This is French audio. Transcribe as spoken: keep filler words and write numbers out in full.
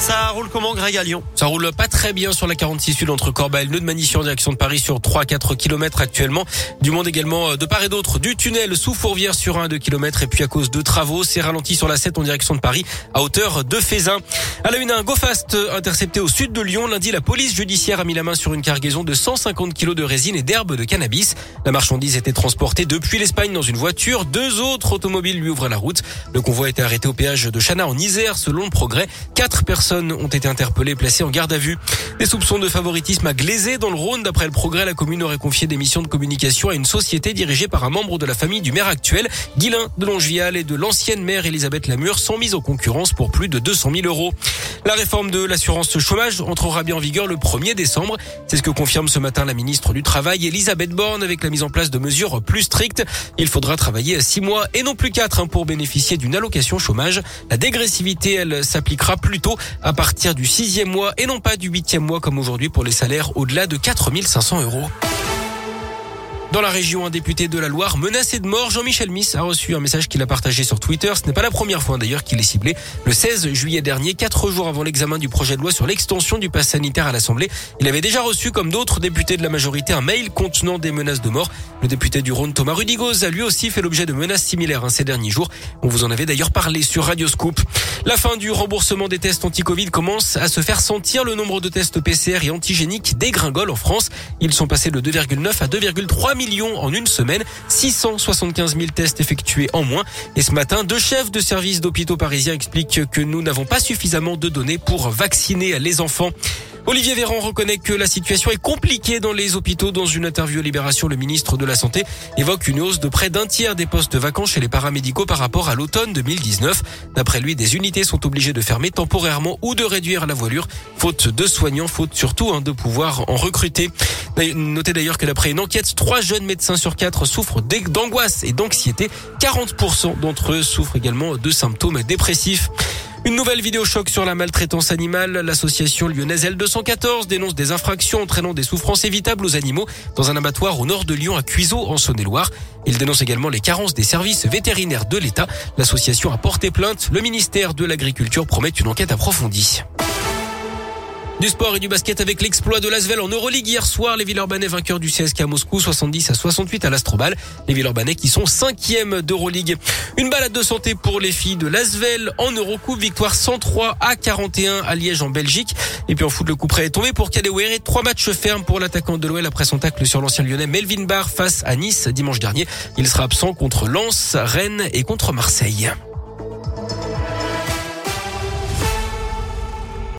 Ça roule comment, Greg, à Lyon? Ça roule pas très bien sur la quarante-six Sud entre Corba et le nœud de Manition en direction de Paris sur trois à quatre kilomètres actuellement. Du monde également de part et d'autre du tunnel sous Fourvière sur un à deux kilomètres et puis à cause de travaux, c'est ralenti sur la sept en direction de Paris à hauteur de Fézin. À la une, un GoFast intercepté au sud de Lyon. Lundi, la police judiciaire a mis la main sur une cargaison de cent cinquante kilos de résine et d'herbe de cannabis. La marchandise était transportée depuis l'Espagne dans une voiture. Deux autres automobiles lui ouvraient la route. Le convoi a été arrêté au péage de Chana en Isère selon le Progrès. Quatre personnes ont été interpellés et placés en garde à vue. Des soupçons de favoritisme à Glaizé dans le Rhône. D'après le Progrès, la commune aurait confié des missions de communication à une société dirigée par un membre de la famille du maire actuel, Guylain Delongevial, et de l'ancienne maire Elisabeth Lamure, sans mise en concurrence pour plus de deux cent mille euros. La réforme de l'assurance chômage entrera bien en vigueur le premier décembre. C'est ce que confirme ce matin la ministre du Travail, Elisabeth Borne, avec la mise en place de mesures plus strictes. Il faudra travailler six mois et non plus quatre pour bénéficier d'une allocation chômage. La dégressivité, elle, s'appliquera plus tôt à partir du sixième mois et non pas du huitième mois comme aujourd'hui pour les salaires au-delà de quatre mille cinq cents euros. Dans la région, un député de la Loire menacé de mort, Jean-Michel Miss, a reçu un message qu'il a partagé sur Twitter. Ce n'est pas la première fois d'ailleurs qu'il est ciblé. Le seize juillet dernier, quatre jours avant l'examen du projet de loi sur l'extension du pass sanitaire à l'Assemblée, il avait déjà reçu, comme d'autres députés de la majorité, un mail contenant des menaces de mort. Le député du Rhône, Thomas Rudigoz, a lui aussi fait l'objet de menaces similaires hein, ces derniers jours. On vous en avait d'ailleurs parlé sur Radioscoop. La fin du remboursement des tests anti-Covid commence à se faire sentir. Le nombre de tests P C R et antigéniques dégringole en France. Ils sont passés de deux virgule neuf à deux virgule trois millions en une semaine. six cent soixante-quinze mille tests effectués en moins. Et ce matin, deux chefs de services d'hôpitaux parisiens expliquent que nous n'avons pas suffisamment de données pour vacciner les enfants. Olivier Véran reconnaît que la situation est compliquée dans les hôpitaux. Dans une interview à Libération, le ministre de la Santé évoque une hausse de près d'un tiers des postes vacants chez les paramédicaux par rapport à l'automne deux mille dix-neuf. D'après lui, des unités sont obligées de fermer temporairement ou de réduire la voilure. Faute de soignants, faute surtout hein, de pouvoir en recruter. Notez d'ailleurs que d'après une enquête, trois jeunes médecins sur quatre souffrent d'angoisse et d'anxiété. quarante pour cent d'entre eux souffrent également de symptômes dépressifs. Une nouvelle vidéo choc sur la maltraitance animale. L'association lyonnaise L deux cent quatorze dénonce des infractions entraînant des souffrances évitables aux animaux dans un abattoir au nord de Lyon à Cuiseaux en Saône-et-Loire. Il dénonce également les carences des services vétérinaires de l'État. L'association a porté plainte. Le ministère de l'Agriculture promet une enquête approfondie. Du sport et du basket avec l'exploit de l'Asvel en Euroleague hier soir. Les Villeurbanais vainqueurs du C S K A Moscou soixante-dix à soixante-huit à l'Astrobal. Les Villeurbanais qui sont cinquième d'Euroleague. Une balade de santé pour les filles de l'Asvel en Eurocoupe. Victoire cent trois à quarante et un à Liège en Belgique. Et puis en foot, le coup près est tombé pour Kadewere. Trois matchs fermes pour l'attaquant de l'O L après son tacle sur l'ancien lyonnais Melvin Barre face à Nice dimanche dernier. Il sera absent contre Lens, Rennes et contre Marseille.